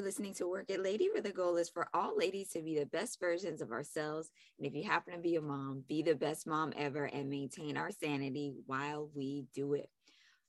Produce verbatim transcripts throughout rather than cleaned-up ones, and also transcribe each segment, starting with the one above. you're listening to Work It Lady, where the goal is for all ladies to be the best versions of ourselves. And if you happen to be a mom, be the best mom ever and maintain our sanity while we do it.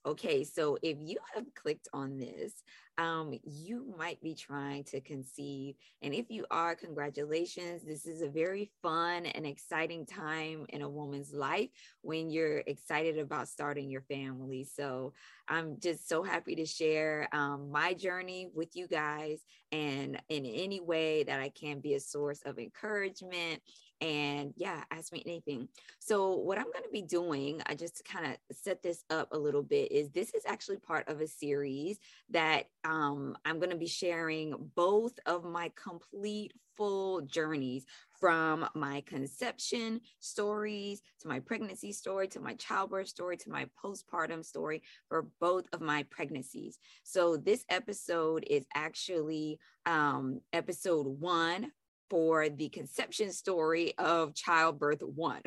Okay, so if you have clicked on this, um, you might be trying to conceive. And if you are, congratulations. This is a very fun and exciting time in a woman's life when you're excited about starting your family. So I'm just so happy to share um, my journey with you guys, and in any way that I can be a source of encouragement. And yeah, ask me anything. So what I'm going to be doing, I just kind of set this up a little bit, is this is actually part of a series that um, I'm going to be sharing both of my complete full journeys, from my conception stories to my pregnancy story, to my childbirth story, to my postpartum story, for both of my pregnancies. So this episode is actually um, episode one, for the conception story of childbirth one,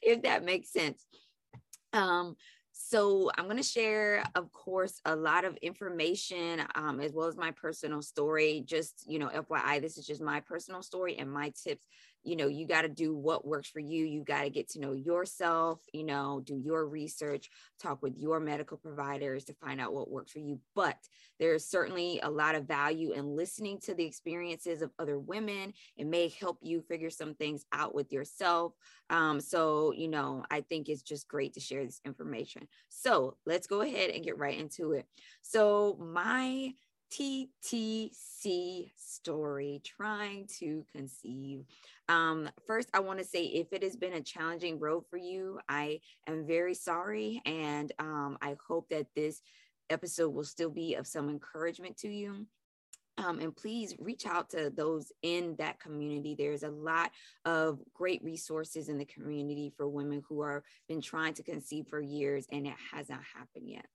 if that makes sense. Um, so I'm going to share, of course, a lot of information, um, as well as my personal story. Just, you know, F Y I, this is just my personal story and my tips. You know, you got to do what works for you. You got to get to know yourself, you know, do your research, talk with your medical providers to find out what works for you. But there's certainly a lot of value in listening to the experiences of other women. It may help you figure some things out with yourself. Um, so, you know, I think it's just great to share this information. So let's go ahead and get right into it. So my T T C story, trying to conceive. Um, first, I want to say, if it has been a challenging road for you, I am very sorry. And um, I hope that this episode will still be of some encouragement to you. Um, and please reach out to those in that community. There's a lot of great resources in the community for women who are been trying to conceive for years and it has not happened yet.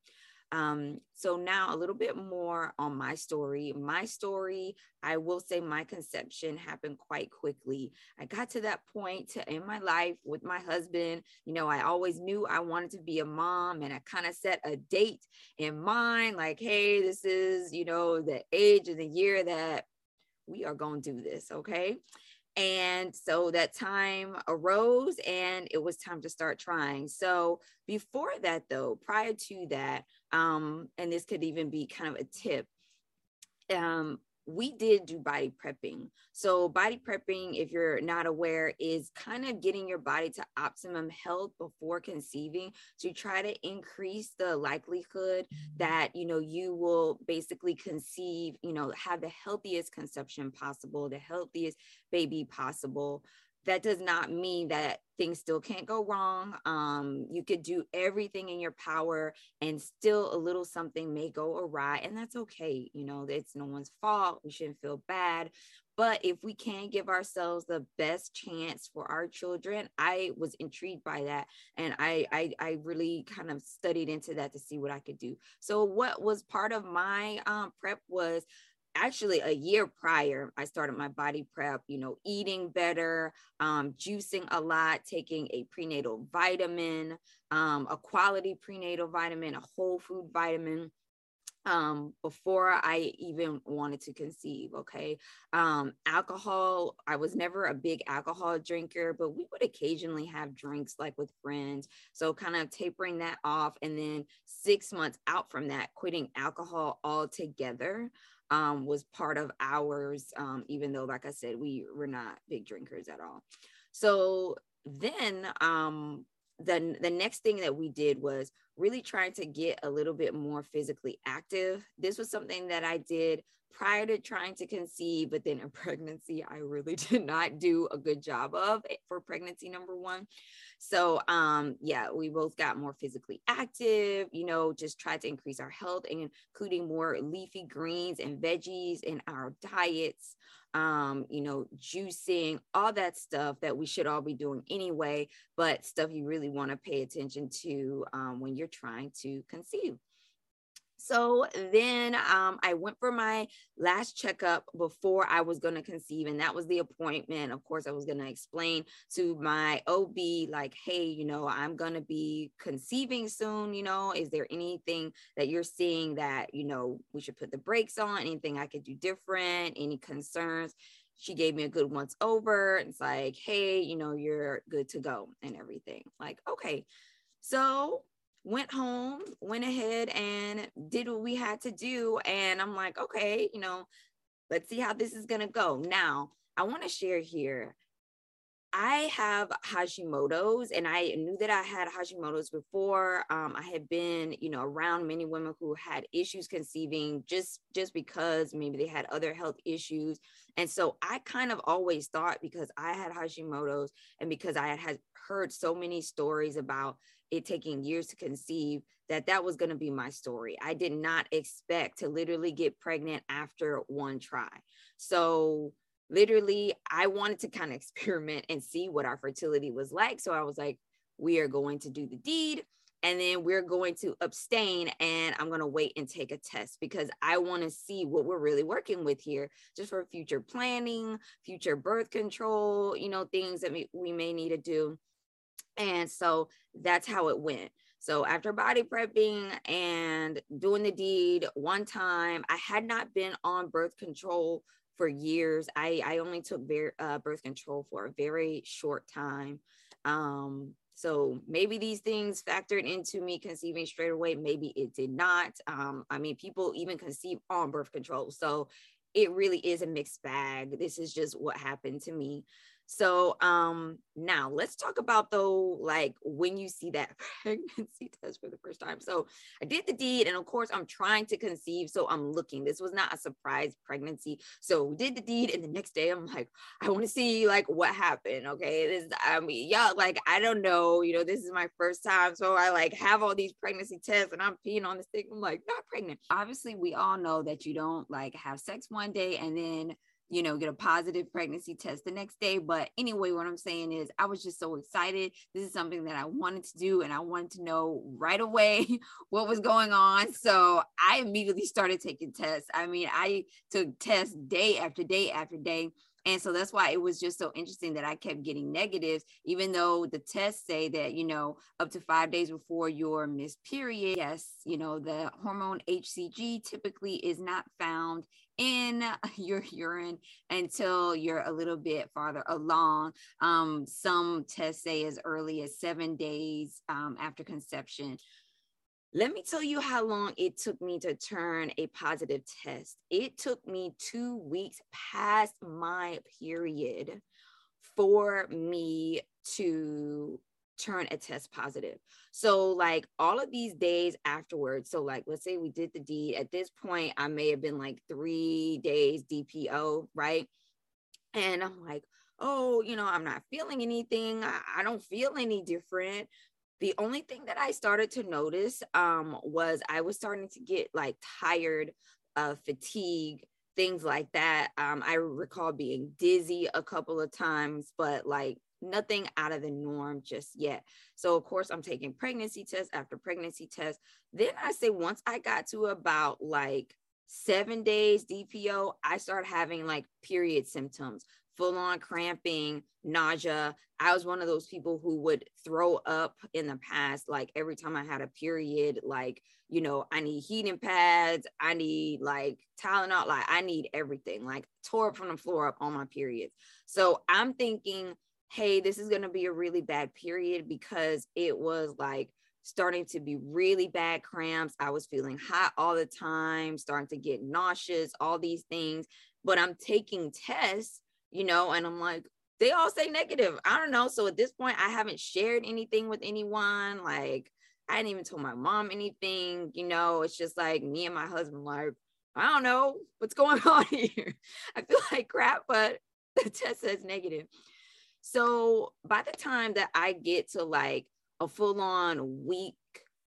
Um, so now a little bit more on my story. My story, I will say my conception happened quite quickly. I got to that point in my life with my husband. You know, I always knew I wanted to be a mom, and I kind of set a date in mind, like, hey, this is, you know, the age of the year that we are going to do this. Okay. And so that time arose and it was time to start trying. So before that though, prior to that, um, and this could even be kind of a tip, um, we did do body prepping. So body prepping, if you're not aware, is kind of getting your body to optimum health before conceiving, to try to increase the likelihood that, you know, you will basically conceive, you know, have the healthiest conception possible, the healthiest baby possible. That does not mean that things still can't go wrong. Um, you could do everything in your power and still a little something may go awry, and that's okay. You know, it's no one's fault. We shouldn't feel bad. But if we can give ourselves the best chance for our children, I was intrigued by that. And I, I, I really kind of studied into that to see what I could do. So what was part of my um, prep was, actually, a year prior, I started my body prep, you know, eating better, um, juicing a lot, taking a prenatal vitamin, um, a quality prenatal vitamin, a whole food vitamin, um, before I even wanted to conceive. Okay. Um, alcohol, I was never a big alcohol drinker, but we would occasionally have drinks like with friends. So kind of tapering that off. And then six months out from that, quitting alcohol altogether. Um, was part of ours, um, even though, like I said, we were not big drinkers at all. So then um, the, the next thing that we did was really trying to get a little bit more physically active. This was something that I did prior to trying to conceive, but then in pregnancy, I really did not do a good job of it for pregnancy, number one. So um, yeah, we both got more physically active, you know, just tried to increase our health and including more leafy greens and veggies in our diets, um, you know, juicing, all that stuff that we should all be doing anyway, but stuff you really want to pay attention to um, when you're trying to conceive. So then um, I went for my last checkup before I was going to conceive. And that was the appointment. Of course, I was going to explain to my O B, like, hey, you know, I'm going to be conceiving soon. You know, is there anything that you're seeing that, you know, we should put the brakes on? Anything I could do different? Any concerns? She gave me a good once over. It's like, hey, you know, you're good to go and everything. Like, okay. So went home, went ahead and did what we had to do. And I'm like, okay, you know, let's see how this is going to go. Now, I want to share here, I have Hashimoto's, and I knew that I had Hashimoto's before. Um, I had been, you know, around many women who had issues conceiving just, just because maybe they had other health issues. And so I kind of always thought, because I had Hashimoto's and because I had heard so many stories about it taking years to conceive, that that was going to be my story. I did not expect to literally get pregnant after one try. So literally, I wanted to kind of experiment and see what our fertility was like. So I was like, we are going to do the deed, and then we're going to abstain, and I'm going to wait and take a test, because I want to see what we're really working with here, just for future planning, future birth control, you know, things that we, we may need to do. And so that's how it went. So after body prepping and doing the deed one time, I had not been on birth control for years. I, I only took bear, uh, birth control for a very short time. Um, so maybe these things factored into me conceiving straight away. Maybe it did not. Um, I mean, people even conceive on birth control. So it really is a mixed bag. This is just what happened to me. So um, now let's talk about, though, like when you see that pregnancy test for the first time. So I did the deed, and of course I'm trying to conceive. So I'm looking, this was not a surprise pregnancy. So we did the deed, and the next day I'm like, I want to see like what happened. Okay. This, I mean, yeah, like, I don't know, you know, this is my first time. So I like have all these pregnancy tests, and I'm peeing on this thing. I'm like, not pregnant. Obviously we all know that you don't like have sex one day and then, you know, get a positive pregnancy test the next day. But anyway, what I'm saying is I was just so excited. This is something that I wanted to do, and I wanted to know right away what was going on. So I immediately started taking tests. I mean, I took tests day after day after day. And so that's why it was just so interesting that I kept getting negatives, even though the tests say that, you know, up to five days before your missed period, yes, you know, the hormone H C G typically is not found in your urine until you're a little bit farther along. Um, some tests say as early as seven days um, after conception. Let me tell you how long it took me to turn a positive test. It took me two weeks past my period for me to turn a test positive. So like all of these days afterwards, so like, let's say we did the deed. At this point, I may have been like three days D P O, right? And I'm like, oh, you know, I'm not feeling anything. I, I don't feel any different. The only thing that I started to notice um, was I was starting to get like tired, uh, fatigue, things like that. Um, I recall being dizzy a couple of times, but like nothing out of the norm just yet. So of course I'm taking pregnancy tests after pregnancy tests. Then I say once I got to about like seven days D P O, I started having like period symptoms. Full-on cramping, nausea. I was one of those people who would throw up in the past. Like every time I had a period, like, you know, I need heating pads. I need like Tylenol. Like I need everything. Like tore up from the floor up on my periods. So I'm thinking, hey, this is going to be a really bad period, because it was like starting to be really bad cramps. I was feeling hot all the time, starting to get nauseous, all these things. But I'm taking tests, you know, and I'm like, they all say negative. I don't know. So at this point, I haven't shared anything with anyone. Like, I didn't even tell my mom anything. You know, it's just like me and my husband, like, I don't know what's going on here. I feel like crap, but the test says negative. So by the time that I get to like a full-on week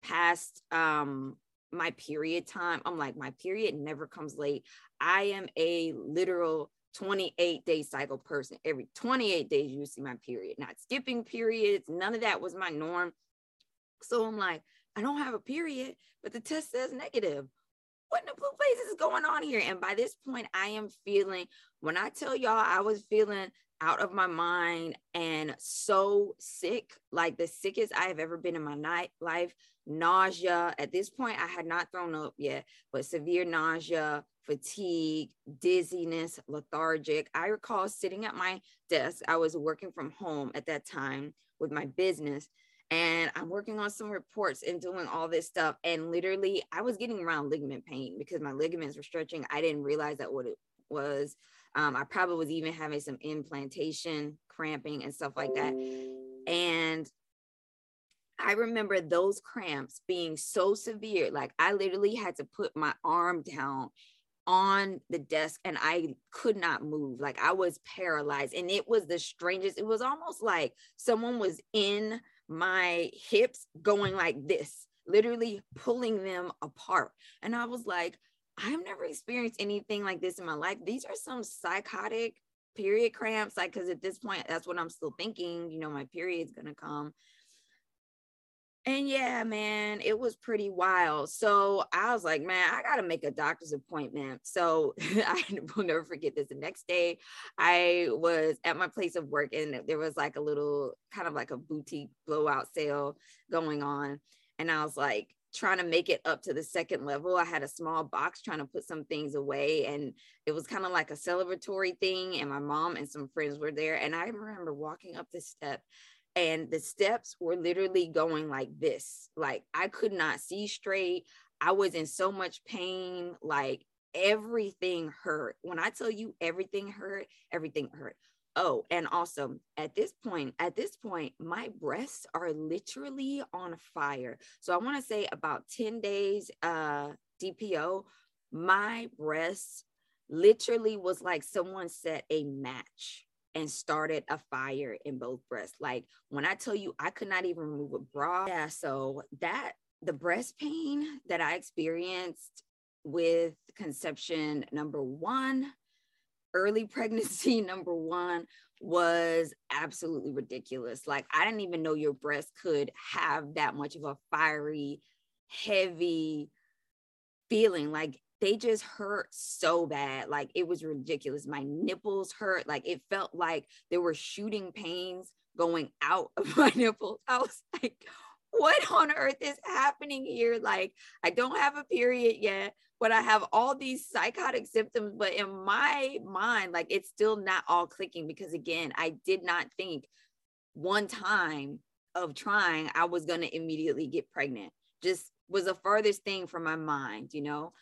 past um, my period time, I'm like, my period never comes late. I am a literal twenty-eight day cycle person. Every twenty-eight days, you see my period, not skipping periods. None of that was my norm. So I'm like, I don't have a period, but the test says negative. what in the blue place is going on here? And by this point, I am feeling, when I tell y'all, I was feeling out of my mind and so sick, like the sickest I have ever been in my night life, nausea. At this point, I had not thrown up yet, but severe nausea, fatigue, dizziness, lethargic. I recall sitting at my desk. I was working from home at that time with my business, and I'm working on some reports and doing all this stuff. And literally, I was getting around ligament pain because my ligaments were stretching. I didn't realize that what it was. Um, I probably was even having some implantation, cramping, and stuff like that. And I remember those cramps being so severe. Like, I literally had to put my arm down on the desk and I could not move. Like, I was paralyzed, and it was the strangest. It was almost like someone was in my hips going like this, literally pulling them apart. And I was like, I've never experienced anything like this in my life. These are some psychotic period cramps. Like, cause at this point, that's what I'm still thinking, you know, my period's gonna come. And yeah, man, it was pretty wild. So I was like, man, I gotta make a doctor's appointment. So I will never forget this. The next day I was at my place of work, and there was like a little kind of like a boutique blowout sale going on. And I was like, trying to make it up to the second level. I had a small box trying to put some things away, and it was kind of like a celebratory thing. And my mom and some friends were there. And I remember walking up the step, and the steps were literally going like this. Like, I could not see straight. I was in so much pain. Like, everything hurt. When I tell you everything hurt, everything hurt. Oh, and also at this point, at this point, my breasts are literally on fire. So I want to say about ten days uh, D P O, my breasts literally was like someone set a match and started a fire in both breasts. Like, when I tell you, I could not even remove a bra. Yeah, so that the breast pain that I experienced with conception number one, early pregnancy number one, was absolutely ridiculous. Like, I didn't even know your breast could have that much of a fiery, heavy feeling. Like, they just hurt so bad. Like, it was ridiculous. My nipples hurt. Like, it felt like there were shooting pains going out of my nipples. I was like, what on earth is happening here? Like, I don't have a period yet, but I have all these psychotic symptoms. But in my mind, like, it's still not all clicking, because again, I did not think one time of trying I was going to immediately get pregnant. Just was the furthest thing from my mind, you know?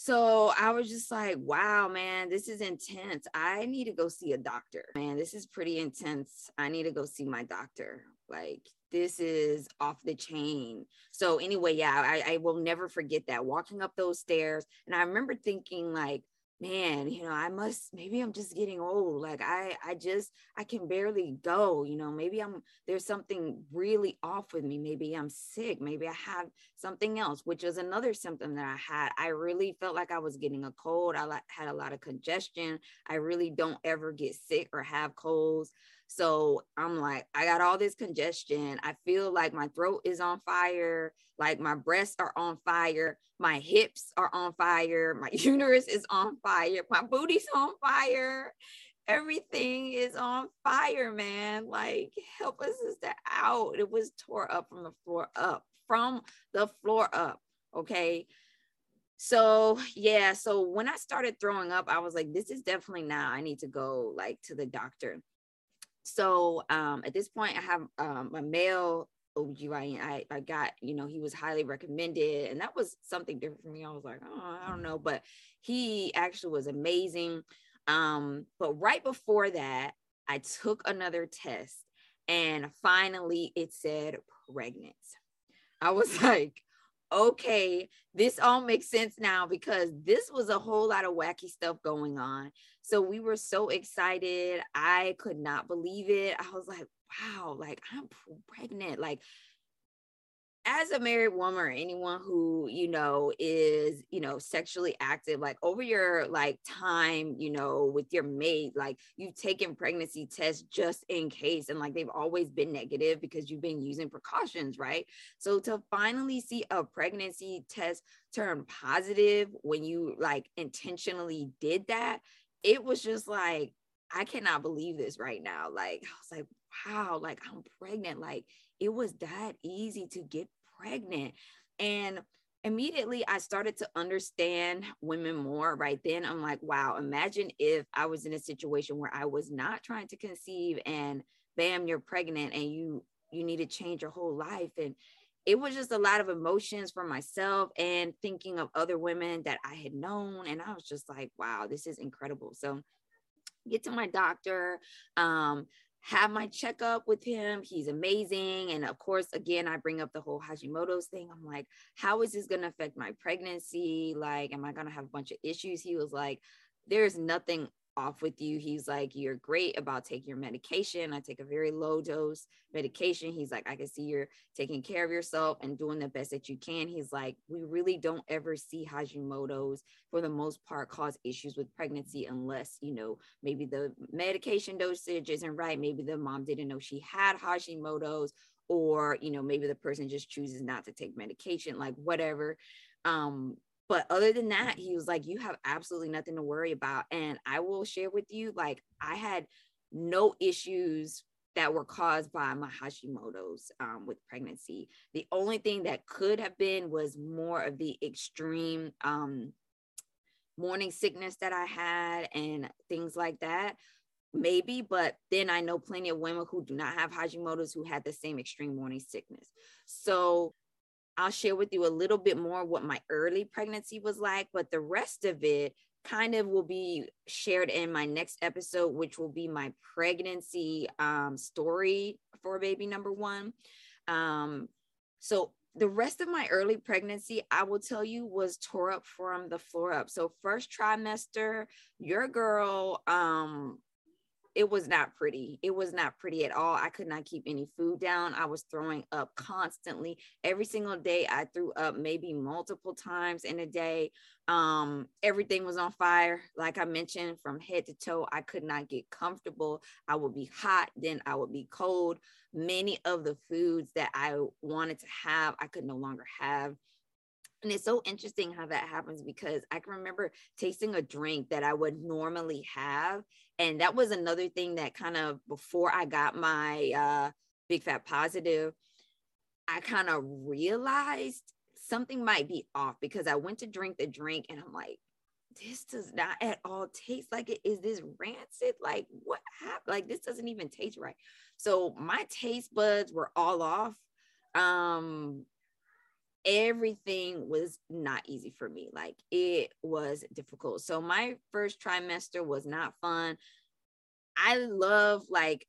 So I was just like, wow, man, this is intense. I need to go see a doctor. Man, this is pretty intense. I need to go see my doctor. Like, this is off the chain. So anyway, yeah, I, I will never forget that, walking up those stairs. And I remember thinking like, man, you know, I must, maybe I'm just getting old. Like, I, I just, I can barely go, you know, maybe I'm, there's something really off with me. Maybe I'm sick. Maybe I have something else, which was another symptom that I had. I really felt like I was getting a cold. I had a lot of congestion. I really don't ever get sick or have colds. So I'm like, I got all this congestion. I feel like my throat is on fire. Like, my breasts are on fire. My hips are on fire. My uterus is on fire. My booty's on fire. Everything is on fire, man. Like, help us sister out. It was tore up from the floor up, from the floor up. Okay. So yeah. So when I started throwing up, I was like, this is definitely now I need to go like to the doctor. So um, at this point, I have um, a male O B G Y N. I, I got, you know, he was highly recommended, and that was something different for me. I was like, oh, I don't know, but he actually was amazing. Um, but right before that, I took another test, and finally it said pregnant. I was like, okay, this all makes sense now, because this was a whole lot of wacky stuff going on. So we were so excited. I could not believe it. I was like, wow, like, I'm pregnant. Like, as a married woman or anyone who, you know, is, you know, sexually active, like over your like time, you know, with your mate, like you've taken pregnancy tests just in case. And like, they've always been negative because you've been using precautions, right? So to finally see a pregnancy test turn positive when you like intentionally did that, it was just like, I cannot believe this right now. Like, I was like, wow, like I'm pregnant. Like it was that easy to get pregnant. And immediately I started to understand women more right then. I'm like, wow, imagine if I was in a situation where I was not trying to conceive and bam, you're pregnant and you, you need to change your whole life. And it was just a lot of emotions for myself and thinking of other women that I had known. And I was just like, wow, this is incredible. So get to my doctor, um, have my checkup with him. He's amazing. And of course, again, I bring up the whole Hashimoto's thing. I'm like, how is this going to affect my pregnancy? Like, am I going to have a bunch of issues? He was like, there's nothing off with you. He's like, you're great about taking your medication. I take a very low dose medication. He's like, I can see you're taking care of yourself and doing the best that you can. He's like, we really don't ever see Hashimoto's for the most part cause issues with pregnancy unless, you know, maybe the medication dosage isn't right. Maybe the mom didn't know she had Hashimoto's, or, you know, maybe the person just chooses not to take medication, like whatever. Um, But other than that, he was like, you have absolutely nothing to worry about. And I will share with you, like, I had no issues that were caused by my Hashimoto's um, with pregnancy. The only thing that could have been was more of the extreme um, morning sickness that I had and things like that. Maybe, but then I know plenty of women who do not have Hashimoto's who had the same extreme morning sickness. So I'll share with you a little bit more what my early pregnancy was like, but the rest of it kind of will be shared in my next episode, which will be my pregnancy um, story for baby number one. Um, so the rest of my early pregnancy, I will tell you, was tore up from the floor up. So first trimester, your girl, um, it was not pretty. It was not pretty at all. I could not keep any food down. I was throwing up constantly. Every single day I threw up, maybe multiple times in a day. Um, everything was on fire. Like I mentioned, from head to toe, I could not get comfortable. I would be hot, then I would be cold. Many of the foods that I wanted to have, I could no longer have. And it's so interesting how that happens, because I can remember tasting a drink that I would normally have. And that was another thing that kind of, before I got my uh, big fat positive, I kind of realized something might be off, because I went to drink the drink and I'm like, this does not at all taste like it. Is this rancid? Like what happened? Like this doesn't even taste right. So my taste buds were all off. Um, Everything was not easy for me. Like it was difficult. So my first trimester was not fun. I love like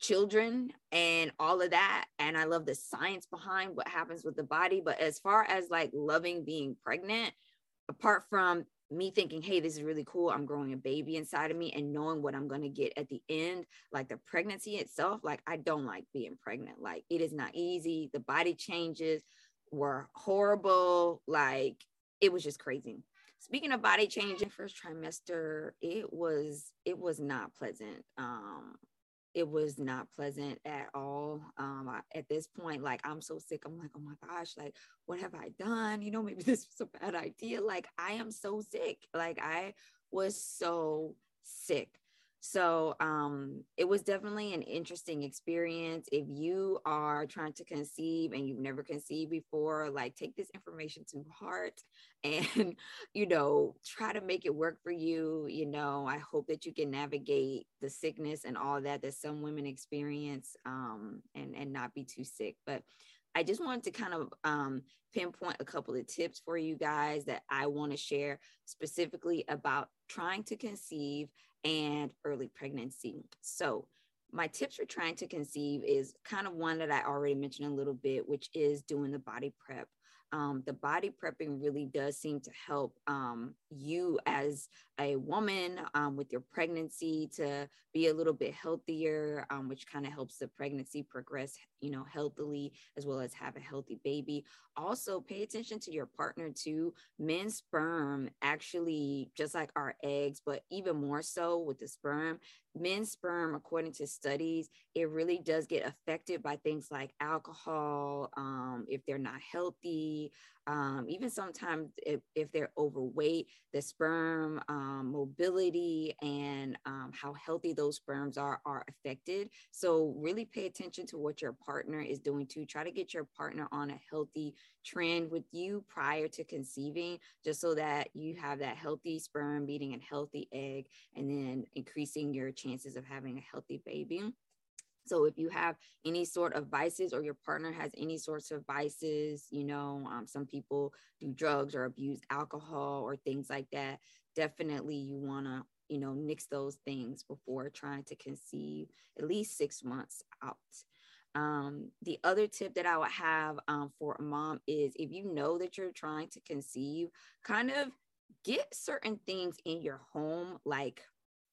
children and all of that. And I love the science behind what happens with the body. But as far as like loving being pregnant, apart from me thinking, hey, this is really cool, I'm growing a baby inside of me and knowing what I'm going to get at the end, like the pregnancy itself, like I don't like being pregnant. Like it is not easy. The body changes were horrible. Like it was just crazy. Speaking of body changing, first trimester, it was, it was not pleasant. Um, it was not pleasant at all. Um, I, at this point, like I'm so sick. I'm like, oh my gosh, like what have I done? You know, maybe this was a bad idea. Like I am so sick. Like I was so sick. So um, it was definitely an interesting experience. If you are trying to conceive and you've never conceived before, like take this information to heart and, you know, try to make it work for you. You know, I hope that you can navigate the sickness and all that that some women experience um, and, and not be too sick. But I just wanted to kind of um, pinpoint a couple of tips for you guys that I want to share specifically about trying to conceive and early pregnancy. So my tips for trying to conceive is kind of one that I already mentioned a little bit, which is doing the body prep. Um, the body prepping really does seem to help um, you as a woman um, with your pregnancy to be a little bit healthier, um, which kind of helps the pregnancy progress, you know, healthily, as well as have a healthy baby. Also pay attention to your partner too. Men's sperm actually, just like our eggs, but even more so with the sperm, men's sperm, according to studies, it really does get affected by things like alcohol, um, if they're not healthy, um, even sometimes if, if they're overweight, the sperm um, mobility and um, how healthy those sperms are, are affected. So really pay attention to what your partner is doing too. Try to get your partner on a healthy trend with you prior to conceiving, just so that you have that healthy sperm meeting and healthy egg, and then increasing your chances of having a healthy baby. So if you have any sort of vices, or your partner has any sorts of vices, you know, um, some people do drugs or abuse alcohol or things like that, definitely you want to, you know, nix those things before trying to conceive, at least six months out. Um, the other tip that I would have um, for a mom is, if you know that you're trying to conceive, kind of get certain things in your home, like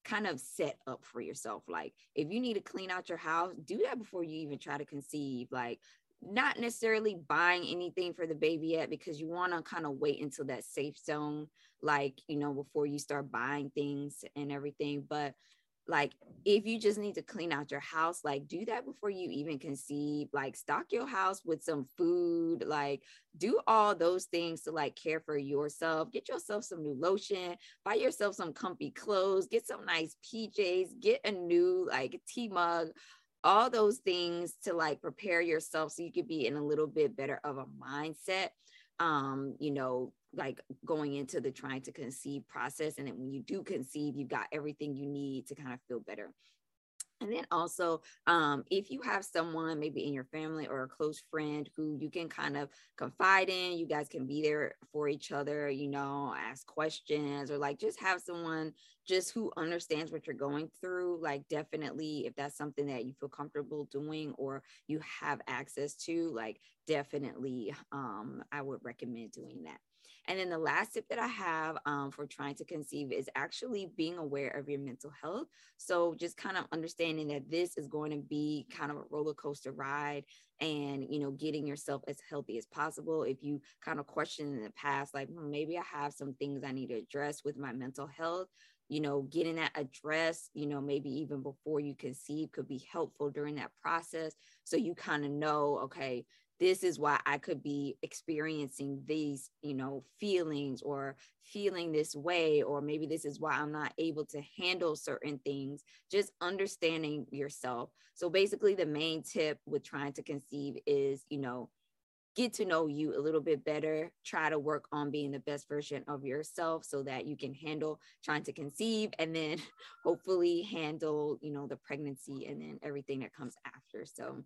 kind of set up for yourself. Like if you need to clean out your house, do that before you even try to conceive. Like not necessarily buying anything for the baby yet, because you want to kind of wait until that safe zone, like, you know, before you start buying things and everything. But like, if you just need to clean out your house, like do that before you even conceive. Like stock your house with some food, like do all those things to like care for yourself. Get yourself some new lotion, buy yourself some comfy clothes, get some nice P Js, get a new like tea mug, all those things to like prepare yourself so you could be in a little bit better of a mindset, um, you know, like going into the trying to conceive process. And then when you do conceive, you've got everything you need to kind of feel better. And then also, um, if you have someone maybe in your family or a close friend who you can kind of confide in, you guys can be there for each other, you know, ask questions, or like just have someone just who understands what you're going through. Like definitely, if that's something that you feel comfortable doing or you have access to, like definitely um, I would recommend doing that. And then the last tip that I have um, for trying to conceive is actually being aware of your mental health. So just kind of understanding that this is going to be kind of a roller coaster ride, and, you know, getting yourself as healthy as possible. If you kind of question in the past, like, well, maybe I have some things I need to address with my mental health, you know, getting that addressed, you know, maybe even before you conceive could be helpful during that process. So you kind of know, okay, this is why I could be experiencing these, you know, feelings or feeling this way, or maybe this is why I'm not able to handle certain things, just understanding yourself. So basically the main tip with trying to conceive is, you know, get to know you a little bit better, try to work on being the best version of yourself so that you can handle trying to conceive, and then hopefully handle, you know, the pregnancy and then everything that comes after. So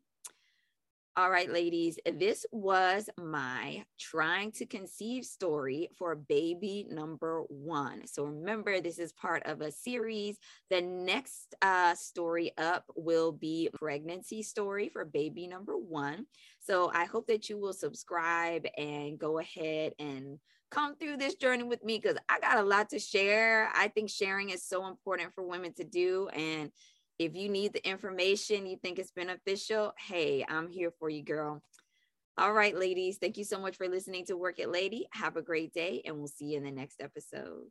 all right, ladies, this was my trying to conceive story for baby number one. So remember, this is part of a series. The next uh, story up will be pregnancy story for baby number one. So I hope that you will subscribe and go ahead and come through this journey with me, because I got a lot to share. I think sharing is so important for women to do. And if you need the information, you think it's beneficial, hey, I'm here for you, girl. All right, ladies, thank you so much for listening to Work It Lady. Have a great day, and we'll see you in the next episode.